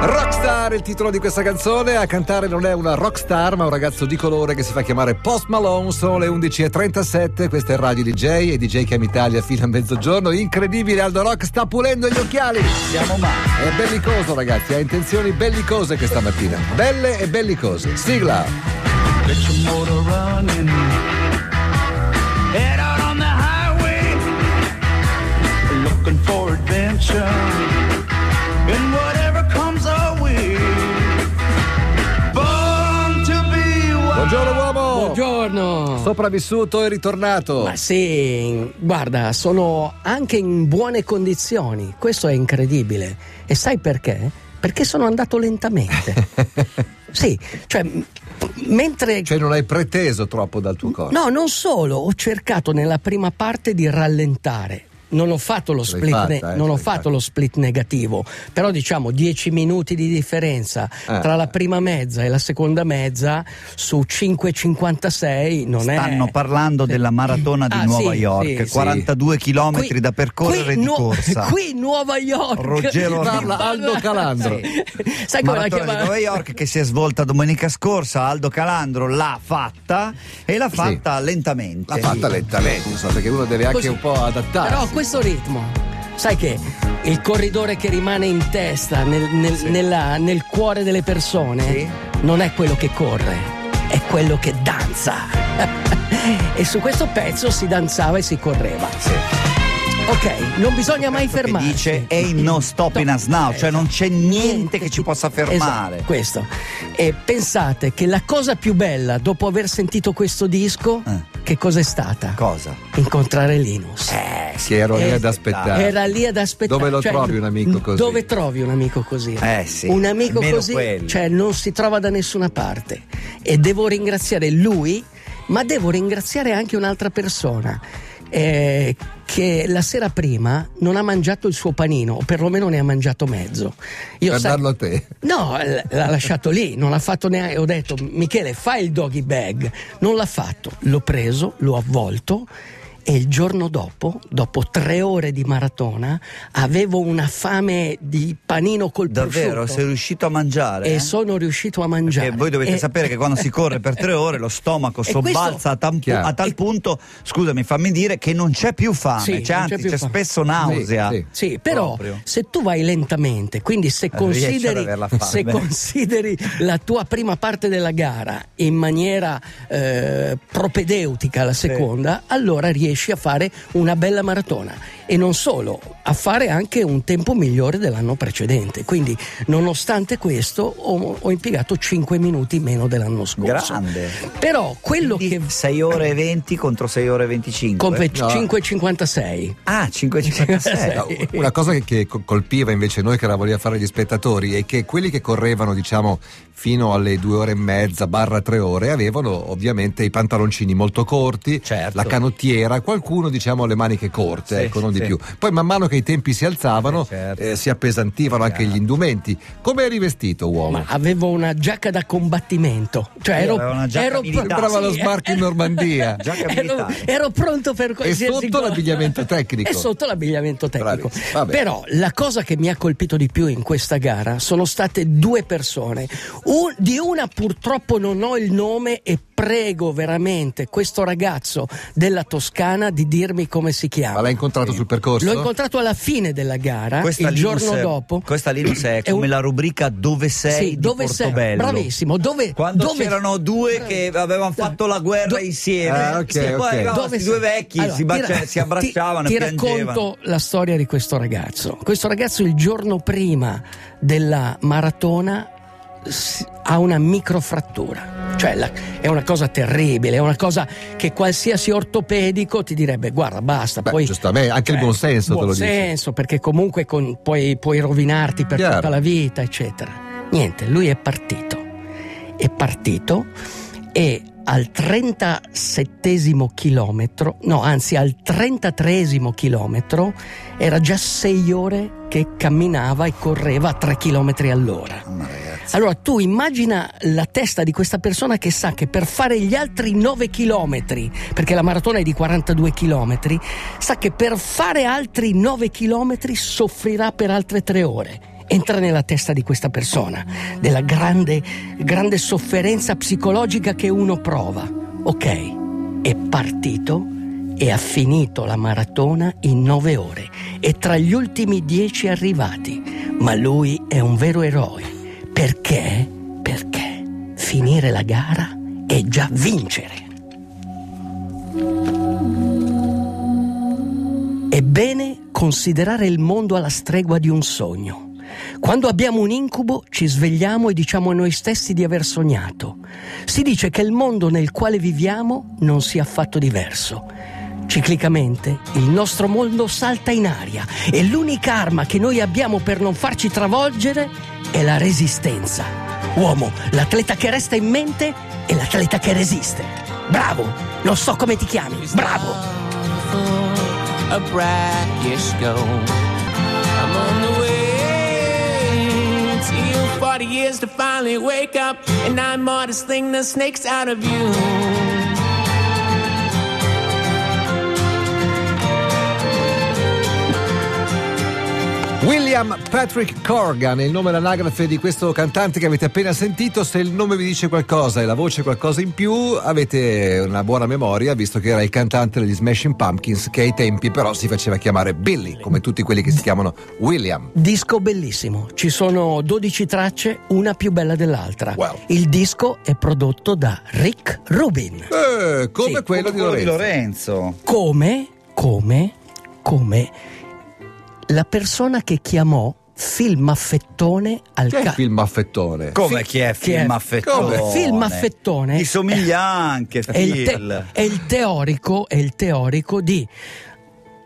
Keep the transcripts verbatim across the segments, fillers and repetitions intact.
Rockstar, il titolo di questa canzone. A cantare non è una rockstar ma un ragazzo di colore che si fa chiamare Post Malone. Sono le undici e trentasette, questa è Radio D J e D J Chiama Italia fino a mezzogiorno. Incredibile, Aldo Rock sta pulendo gli occhiali. Siamo male. È bellicoso ragazzi, ha intenzioni bellicose questa mattina. Belle e bellicose. Sigla. Get your motor running. Head out on the highway. Looking for adventure. And whatever comes our way. Born to be wild. Buongiorno uomo. Buongiorno. Sopravvissuto e ritornato. Ma sì, guarda, sono anche in buone condizioni. Questo è incredibile. E sai perché? Perché sono andato lentamente. Sì, cioè mentre cioè non hai preteso troppo dal tuo corpo. No, non solo, ho cercato nella prima parte di rallentare. Non ho fatto lo split, fatta, ne- eh, non ho fatto lo split negativo, però diciamo dieci minuti di differenza eh, tra la prima mezza e la seconda mezza su cinque e cinquantasei non stanno è. Stanno parlando della maratona di ah, Nuova sì, York, sì, quarantadue sì. Chilometri qui, da percorrere qui, di nu- corsa. Qui Nuova York. Ruggero parla Aldo Calandro. Sì. Sai come la chiamano? Nuova York che si è svolta domenica scorsa, Aldo Calandro l'ha fatta e l'ha fatta sì. lentamente. L'ha fatta sì. lentamente, so, perché uno deve anche Così. un po' adattarsi. Però questo ritmo, sai che il corridore che rimane in testa nel, nel, sì. nella, nel cuore delle persone sì. non è quello che corre, è quello che danza. E su questo pezzo si danzava e si correva. Sì. Ok, non bisogna mai fermarsi. Dice hey, no stopping us now, cioè non c'è niente che ci possa fermare. Esatto, questo. E pensate che la cosa più bella dopo aver sentito questo disco, eh. che cosa è stata? Cosa? Incontrare Linus. Eh, sì, ero lì ad aspettare. Era lì ad aspettare. Dove lo cioè, trovi un amico così? Dove trovi un amico così? Eh sì. Un amico così, quello. Cioè non si trova da nessuna parte. E devo ringraziare lui, ma devo ringraziare anche un'altra persona. Eh, che la sera prima non ha mangiato il suo panino, o perlomeno ne ha mangiato mezzo. Io per sa- darlo a te? No, l- l'ha lasciato lì, non l'ha fatto neanche. Ho detto Michele, fai il doggy bag. Non l'ha fatto, l'ho preso, l'ho avvolto e il giorno dopo, dopo tre ore di maratona, avevo una fame di panino col prosciutto. Davvero? Sei riuscito a mangiare? E eh? sono riuscito a mangiare. E voi dovete e... sapere che quando si corre per tre ore lo stomaco sobbalza questo... a, tam... a tal e... punto, scusami, fammi dire, che non c'è più fame, sì, cioè, anzi c'è, più c'è fame. Spesso nausea. Sì, sì. sì però proprio. Se tu vai lentamente, quindi se consideri, se consideri la tua prima parte della gara in maniera eh, propedeutica alla seconda, sì. allora riesci a fare una bella maratona e non solo, a fare anche un tempo migliore dell'anno precedente. Quindi nonostante questo ho, ho impiegato cinque minuti meno dell'anno scorso. Grande. Però quello quindi che sei ore e venti contro sei ore e venticinque con cinque e cinquantasei ah cinque e cinquantasei Una cosa che colpiva invece noi che eravamo lì a fare gli spettatori è che quelli che correvano diciamo fino alle due ore e mezza barra tre ore avevano ovviamente i pantaloncini molto corti, certo. la canottiera, qualcuno diciamo le maniche corte, sì, ecco non sì. di più. Poi man mano che i tempi si alzavano sì, certo. eh, si appesantivano certo. anche gli indumenti. Come eri vestito uomo? Ma avevo una giacca da combattimento, cioè io ero ero sembrava sì, lo sbarco eh, in Normandia. ero, ero pronto per qualsiasi cosa. E sotto l'abbigliamento tecnico. E sotto l'abbigliamento tecnico. Però la cosa che mi ha colpito di più in questa gara sono state due persone. Un, di una purtroppo non ho il nome e prego veramente questo ragazzo della Toscana di dirmi come si chiama. Ma l'hai incontrato sì. sul percorso? L'ho incontrato alla fine della gara, questa il Linus, giorno dopo. Questa Linus è come un... la rubrica Dove sei sì, di dove Portobello. Sei. Bravissimo. Dove, Quando dove... c'erano due che avevano fatto la guerra do... insieme. Ah, okay, sì, okay. Poi dove due vecchi allora, si, bacia... ra... si abbracciavano ti, e ti piangevano. Ti racconto la storia di questo ragazzo. Questo ragazzo il giorno prima della maratona ha una microfrattura. Cioè la, è una cosa terribile, è una cosa che qualsiasi ortopedico ti direbbe guarda basta. Beh, poi giustamente anche cioè, il buon senso buon te lo dice. Buon senso perché comunque con, puoi, puoi rovinarti per Chiaro. tutta la vita eccetera. Niente, lui è partito è partito e al trentasettesimo chilometro no anzi al trentatreesimo chilometro era già sei ore che camminava e correva a tre chilometri all'ora. Maria. Allora tu immagina la testa di questa persona che sa che per fare gli altri nove chilometri, perché la maratona è di quarantadue chilometri, sa che per fare altri nove chilometri soffrirà per altre tre ore entra nella testa di questa persona, della grande, grande sofferenza psicologica che uno prova. Ok, è partito e ha finito la maratona in nove ore, è tra gli ultimi dieci arrivati, ma lui è un vero eroe. Perché? Perché finire la gara è già vincere. È bene considerare il mondo alla stregua di un sogno. Quando abbiamo un incubo ci svegliamo e diciamo a noi stessi di aver sognato. Si dice che il mondo nel quale viviamo non sia affatto diverso. Ciclicamente il nostro mondo salta in aria e l'unica arma che noi abbiamo per non farci travolgere è la resistenza. Uomo, l'atleta che resta in mente è l'atleta che resiste. Bravo, non so come ti chiami, bravo! A brackish gold. I'm on the way to you. Forty years to finally wake up, and I'm artist thing that snakes out of you. William Patrick Corgan è il nome all'anagrafe di questo cantante che avete appena sentito. Se il nome vi dice qualcosa e la voce qualcosa in più, avete una buona memoria, visto che era il cantante degli Smashing Pumpkins, che ai tempi però si faceva chiamare Billy, come tutti quelli che si chiamano William. Disco bellissimo, ci sono dodici tracce, una più bella dell'altra. Wow. Il disco è prodotto da Rick Rubin, eh, come sì, quello, come di, quello Lorenzo. di Lorenzo come come come la persona che chiamò Phil Maffetone al ca- Phil Maffetone? Come chi è Phil Maffetone? Phil Maffetone ti somiglia anche, è il, te- è il teorico, è il teorico di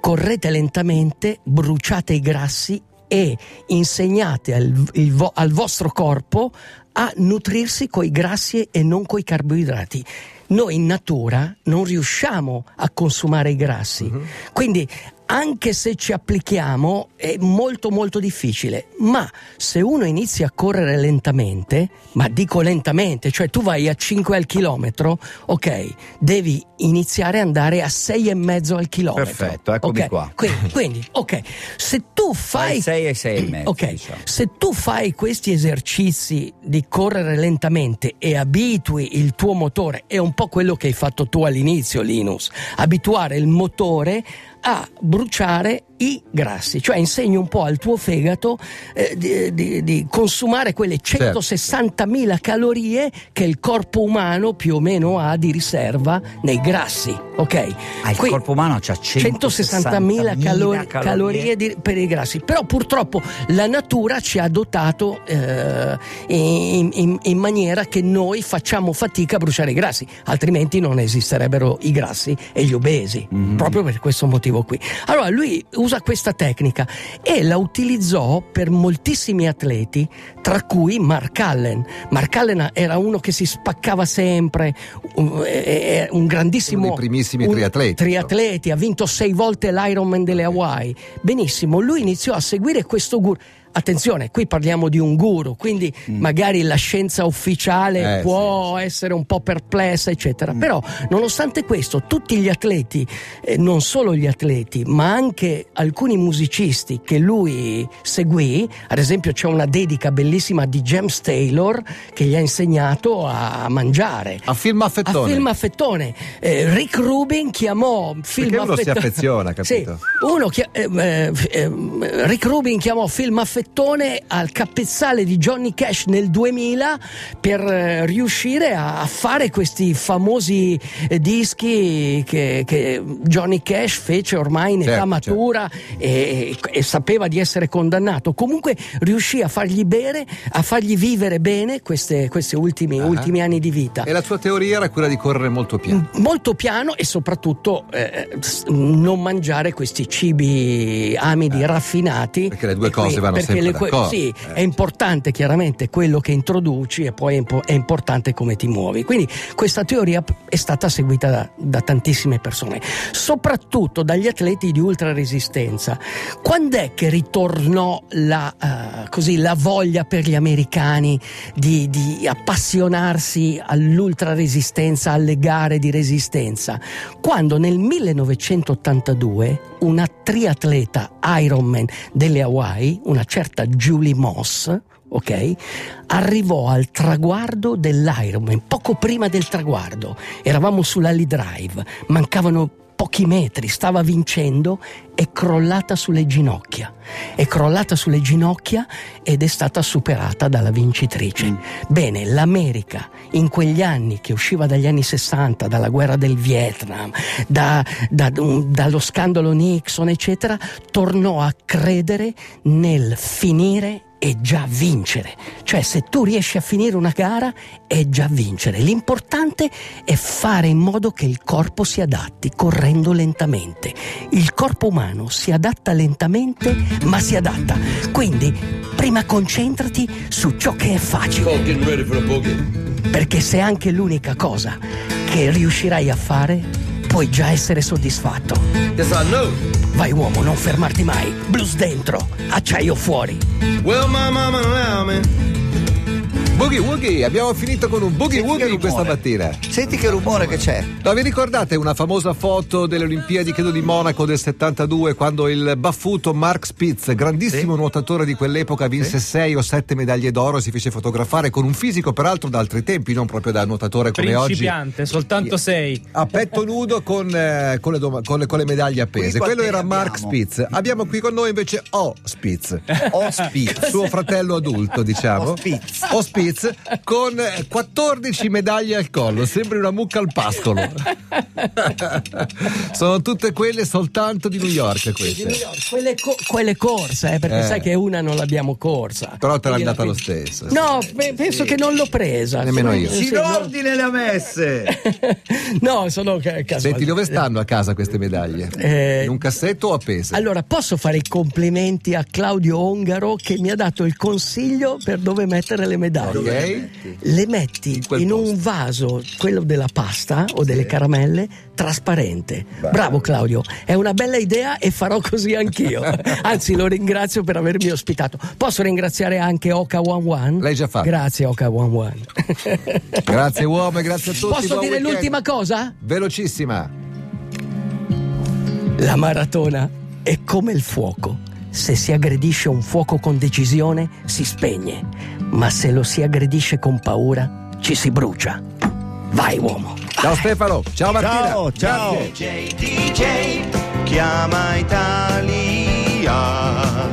correte lentamente, bruciate i grassi e insegnate al, il vo- al vostro corpo a nutrirsi coi grassi e non coi carboidrati. Noi in natura non riusciamo a consumare i grassi, uh-huh. quindi anche se ci applichiamo è molto molto difficile, ma se uno inizia a correre lentamente, ma dico lentamente, cioè tu vai a cinque al chilometro, ok, devi iniziare ad andare a sei e mezzo al chilometro. Perfetto, eccomi okay. qua. Quindi, quindi, ok, se tu fai sei e sei e mezzo, ok, diciamo. Se tu fai questi esercizi di correre lentamente e abitui il tuo motore, è un po' quello che hai fatto tu all'inizio, Linus, abituare il motore a bruciare i grassi, cioè insegni un po' al tuo fegato eh, di, di, di consumare quelle centosessantamila calorie che il corpo umano più o meno ha di riserva nei grassi, ok? Ah, il Qui, corpo umano c'ha centosessantamila calori, calorie di, per i grassi, però purtroppo la natura ci ha dotato eh, in, in, in maniera che noi facciamo fatica a bruciare i grassi, altrimenti non esisterebbero i grassi e gli obesi, mm. proprio per questo motivo qui. Allora lui usa questa tecnica e la utilizzò per moltissimi atleti, tra cui Mark Allen. Mark Allen era uno che si spaccava sempre, un, un grandissimo, uno dei primissimi un, triatleti, triatleti no? Ha vinto sei volte l'Ironman delle Hawaii. Benissimo, lui iniziò a seguire questo guru. Attenzione, qui parliamo di un guru, quindi mm. magari la scienza ufficiale eh, può sì, essere un po' perplessa, eccetera. Mm. Però, nonostante questo, tutti gli atleti, eh, non solo gli atleti, ma anche alcuni musicisti che lui seguì, ad esempio c'è una dedica bellissima di James Taylor che gli ha insegnato a mangiare. A Phil Maffetone. A Phil Maffetone. Eh, Rick Rubin chiamò Phil Maffetone. Uno si affeziona, capito? Sì, uno chia- eh, eh, Rick Rubin chiamò Phil Maffetone al capezzale di Johnny Cash nel duemila per eh, riuscire a, a fare questi famosi eh, dischi che, che Johnny Cash fece ormai in certo, età matura certo. e, e sapeva di essere condannato, comunque riuscì a fargli bere, a fargli vivere bene queste, questi ultimi, uh-huh. ultimi anni di vita. E la sua teoria era quella di correre molto piano molto piano e soprattutto eh, non mangiare questi cibi amidi uh-huh. raffinati, perché le due cose vanno sempre. Le, sì, eh. È importante chiaramente quello che introduci e poi è, impo- è importante come ti muovi. Quindi questa teoria è stata seguita da, da tantissime persone, soprattutto dagli atleti di ultra resistenza. Quando è che ritornò la, uh, così, la voglia per gli americani di, di appassionarsi all'ultra resistenza, alle gare di resistenza? Quando nel millenovecentottantadue una triatleta Ironman delle Hawaii, una certa certa Julie Moss, ok, arrivò al traguardo dell'Ironman, poco prima del traguardo, eravamo sull'Ally Drive, mancavano pochi metri, stava vincendo, è crollata sulle ginocchia, è crollata sulle ginocchia ed è stata superata dalla vincitrice. Mm. Bene, l'America in quegli anni, che usciva dagli anni sessanta, dalla guerra del Vietnam, da, da, um, dallo scandalo Nixon eccetera, tornò a credere nel finire è già vincere, cioè se tu riesci a finire una gara è già vincere, l'importante è fare in modo che il corpo si adatti correndo lentamente, il corpo umano si adatta lentamente ma si adatta, quindi prima concentrati su ciò che è facile, perché se anche l'unica cosa che riuscirai a fare puoi già essere soddisfatto. Vai uomo, non fermarti mai, blues dentro, acciaio fuori. Well, my mama, my Boogie Woogie, abbiamo finito con un Boogie Woogie questa mattina. Senti che rumore che c'è. No, vi ricordate una famosa foto delle Olimpiadi, credo di Monaco del settantadue, quando il baffuto Mark Spitz, grandissimo sì. nuotatore di quell'epoca, vinse sì. sei o sette medaglie d'oro, si fece fotografare con un fisico peraltro da altri tempi, non proprio da nuotatore come oggi. Principiante, soltanto sei. A petto nudo con, eh, con, le, dom- con, le, con le medaglie appese. Quello era abbiamo. Mark Spitz. Abbiamo qui con noi invece O Spitz. O Spitz. Suo fratello adulto, diciamo. O Spitz. O Spitz. Con quattordici medaglie al collo, sembri una mucca al pascolo. Sono tutte quelle soltanto di New York, queste. Di New York. Quelle, co- quelle corse, eh, perché eh. sai che una non l'abbiamo corsa. Però te l'ha andata lo stesso. No, sì. pe- penso sì. che non l'ho presa. Nemmeno io. Si sì, ordine no. le ha messe. No, sono casuali. Senti, dove stanno a casa queste medaglie? Eh. In un cassetto o appese? Allora, posso fare i complimenti a Claudio Ongaro che mi ha dato il consiglio per dove mettere le medaglie. Okay. Le metti in, in un vaso, quello della pasta o delle sì. caramelle, trasparente. Bravo. Bravo Claudio, è una bella idea e farò così anch'io. Anzi, lo ringrazio per avermi ospitato. Posso ringraziare anche Oka One? L'hai già fatto. Grazie Oka One. Grazie uomo e grazie a tutti. Posso dire weekend. L'ultima cosa? Velocissima. La maratona è come il fuoco. Se si aggredisce un fuoco con decisione, si spegne, ma se lo si aggredisce con paura, ci si brucia. Vai uomo! Ciao Stefano, ciao Martina! Ciao, ciao! D J, D J, chiama Italia!